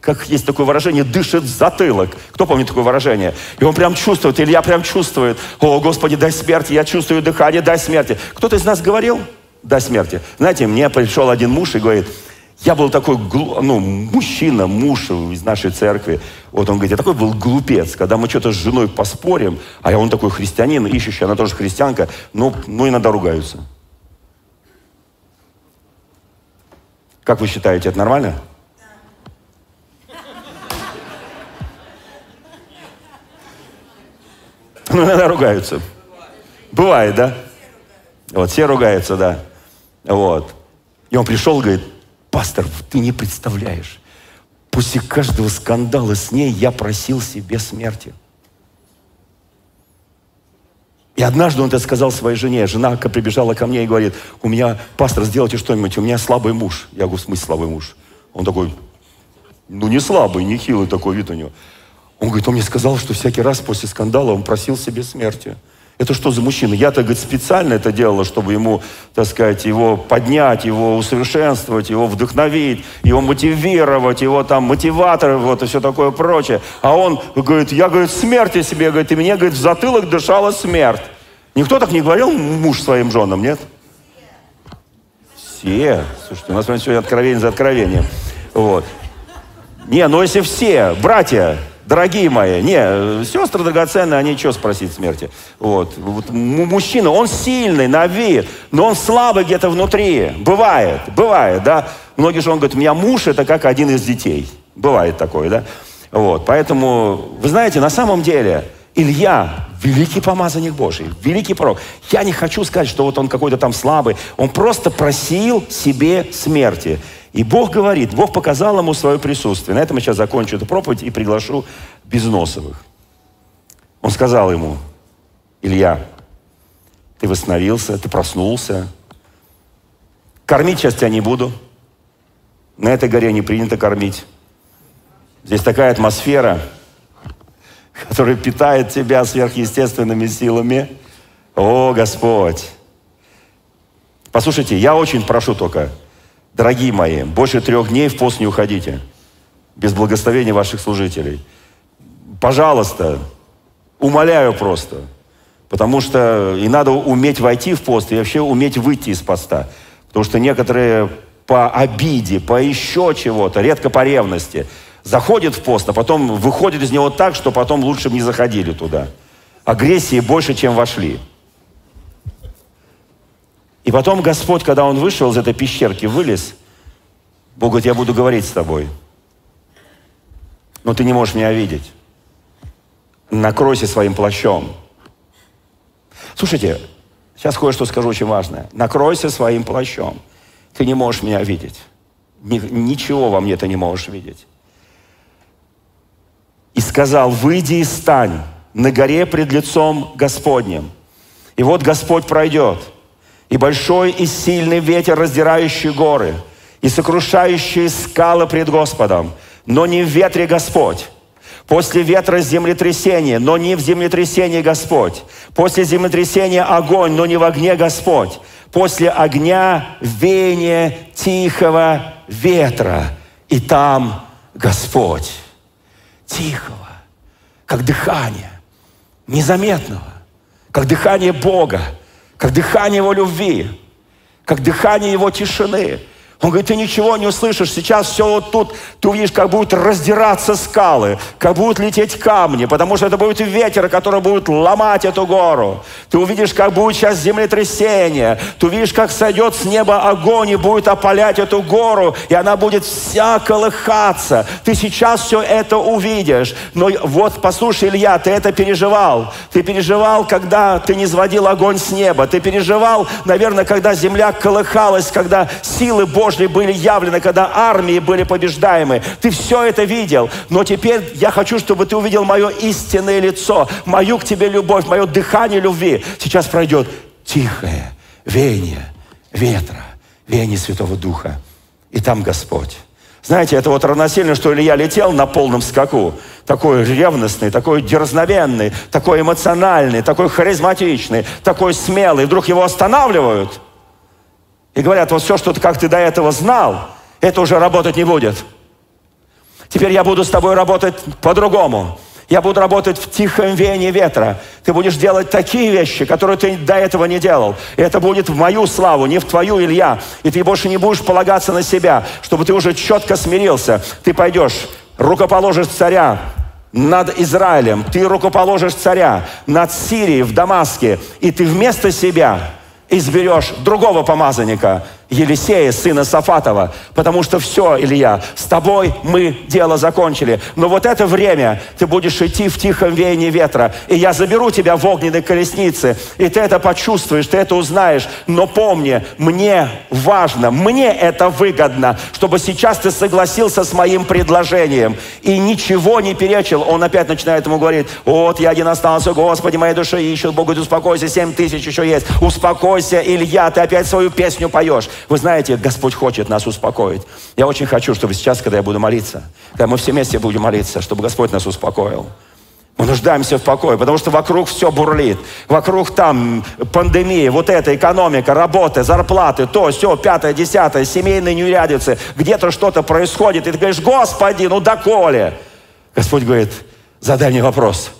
как есть такое выражение, дышит в затылок. Кто помнит такое выражение? И он прям чувствует, Илья прям чувствует, о, Господи, дай смерти, я чувствую дыхание, дай смерти. Кто-то из нас говорил «дай смерти». Знаете, мне пришел один муж и говорит, я был такой, муж из нашей церкви. Вот он говорит, я такой был глупец, когда мы что-то с женой поспорим, а он такой христианин, ищущий, она тоже христианка, но иногда ругаются. Как вы считаете, это нормально? Ну, иногда ругаются. Бывает, да? Вот, все ругаются, да. Вот. И он пришел, говорит, пастор, ты не представляешь, после каждого скандала с ней я просил себе смерти. И однажды он это сказал своей жене. Жена прибежала ко мне и говорит, у меня, пастор, сделайте что-нибудь, у меня слабый муж. Я говорю, в смысле слабый муж? Он такой, ну не слабый, не хилый такой вид у него. Он говорит, он мне сказал, что всякий раз после скандала он просил себе смерти. Это что за мужчина? Я-то, говорит, специально это делала, чтобы ему, так сказать, его поднять, его усовершенствовать, его вдохновить, его мотивировать, его там мотиваторы, вот и все такое прочее. А он говорит, я, говорит, смерти себе, говорит, и мне, говорит, в затылок дышала смерть. Никто так не говорил муж своим женам, нет? Все. Слушайте, у нас сегодня откровение за откровением. Вот. Не, ну если все, братья... Дорогие мои, не, сестры драгоценные, они чего спросить смерти? Вот. Мужчина, он сильный на вид, но он слабый где-то внутри. Бывает, да? Многие же, он говорит, у меня муж, это как один из детей. Бывает такое, да? Вот, поэтому, вы знаете, на самом деле, Илья, великий помазанник Божий, великий пророк. Я не хочу сказать, что вот он какой-то там слабый. Он просто просил себе смерти. И Бог говорит, Бог показал ему свое присутствие. На этом я сейчас закончу эту проповедь и приглашу Безносовых. Он сказал ему, Илья, ты восстановился, ты проснулся. Кормить сейчас тебя не буду. На этой горе не принято кормить. Здесь такая атмосфера, которая питает тебя сверхъестественными силами. О, Господь! Послушайте, я очень прошу только... Дорогие мои, больше 3 дней в пост не уходите, без благословения ваших служителей. Пожалуйста, умоляю просто, потому что и надо уметь войти в пост, и вообще уметь выйти из поста. Потому что некоторые по обиде, по еще чего-то, редко по ревности, заходят в пост, а потом выходят из него так, что потом лучше бы не заходили туда. Агрессии больше, чем вошли. И потом Господь, когда Он вышел из этой пещерки, вылез, Бог говорит, я буду говорить с тобой, но ты не можешь меня видеть. Накройся своим плащом. Слушайте, сейчас кое-что скажу очень важное. Накройся своим плащом. Ты не можешь меня видеть. Ничего во мне ты не можешь видеть. И сказал, выйди и стань на горе пред лицом Господним. И вот Господь пройдет. И большой и сильный ветер, раздирающий горы, и сокрушающие скалы пред Господом, но не в ветре Господь. После ветра землетрясение, но не в землетрясении Господь. После землетрясения огонь, но не в огне Господь. После огня веяние тихого ветра, и там Господь. тихого, как дыхание, незаметного, как дыхание Бога, как дыхание Его любви, как дыхание Его тишины. Он говорит, ты ничего не услышишь, сейчас все вот тут, ты увидишь, как будут раздираться скалы, как будут лететь камни, потому что это будет ветер, который будет ломать эту гору. Ты увидишь, как будет сейчас землетрясение, ты увидишь, как сойдет с неба огонь и будет опалять эту гору, и она будет вся колыхаться. Ты сейчас все это увидишь. Но вот послушай, Илья, ты это переживал. Ты переживал, когда ты не сводил огонь с неба. Ты переживал, наверное, когда земля колыхалась, когда силы Божьи были явлены, когда армии были побеждаемы. Ты все это видел, но теперь я хочу, чтобы ты увидел мое истинное лицо, мою к тебе любовь, мое дыхание любви. Сейчас пройдет тихое веяние ветра, веяние Святого Духа. И там Господь. Знаете, это вот равносильно, что Илья летел на полном скаку, такой ревностный, такой дерзновенный, такой эмоциональный, такой харизматичный, такой смелый. Вдруг его останавливают. И говорят, вот все, что ты, как ты до этого знал, это уже работать не будет. Теперь я буду с тобой работать по-другому. Я буду работать в тихом веянии ветра. Ты будешь делать такие вещи, которые ты до этого не делал. И это будет в мою славу, не в твою, Илья. И ты больше не будешь полагаться на себя, чтобы ты уже четко смирился. Ты пойдешь, рукоположишь царя над Израилем. Ты рукоположишь царя над Сирией в Дамаске. И ты вместо себя изберешь другого помазанника, Елисея, сына Сафатова, потому что все, Илья, с тобой мы дело закончили. Но вот это время ты будешь идти в тихом веянии ветра, и я заберу тебя в огненной колеснице, и ты это почувствуешь, ты это узнаешь. Но помни, мне важно, мне это выгодно, чтобы сейчас ты согласился с моим предложением и ничего не перечил. Он опять начинает ему говорить, вот я один остался, Господи, моей души ищут, Бог говорит, успокойся, 7000 еще есть. Успокойся, Илья, ты опять свою песню поешь. Вы знаете, Господь хочет нас успокоить. Я очень хочу, чтобы сейчас, когда я буду молиться, когда мы все вместе будем молиться, чтобы Господь нас успокоил. Мы нуждаемся в покое, потому что вокруг все бурлит. Вокруг там пандемия, вот эта экономика, работы, зарплаты, то, все, 5-е, 10-е, семейные неурядицы. Где-то что-то происходит, и ты говоришь, Господи, ну доколе? Господь говорит, задай мне вопрос,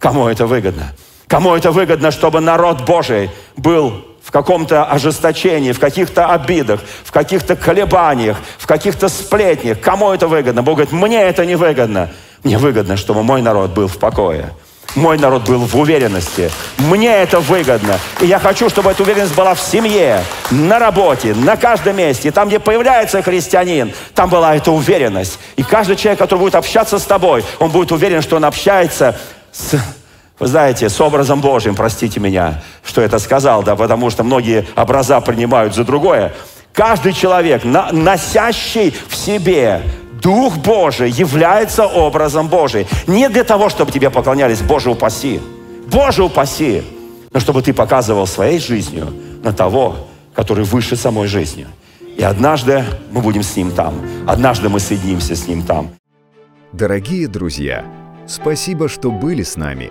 кому это выгодно? Кому это выгодно, чтобы народ Божий был в каком-то ожесточении, в каких-то обидах, в каких-то колебаниях, в каких-то сплетнях? Кому это выгодно? Бог говорит, мне это не выгодно. Мне выгодно, чтобы мой народ был в покое. Мой народ был в уверенности. Мне это выгодно. И я хочу, чтобы эта уверенность была в семье, на работе, на каждом месте. И там, где появляется христианин, там была эта уверенность. И каждый человек, который будет общаться с тобой, он будет уверен, что он общается с... Вы знаете, с образом Божьим, простите меня, что это сказал, да, потому что многие образа принимают за другое. Каждый человек, носящий в себе Дух Божий, является образом Божий. Не для того, чтобы тебе поклонялись, Боже упаси, но чтобы ты показывал своей жизнью на того, который выше самой жизни. И однажды мы будем с Ним там, однажды мы соединимся с Ним там. Дорогие друзья, спасибо, что были с нами.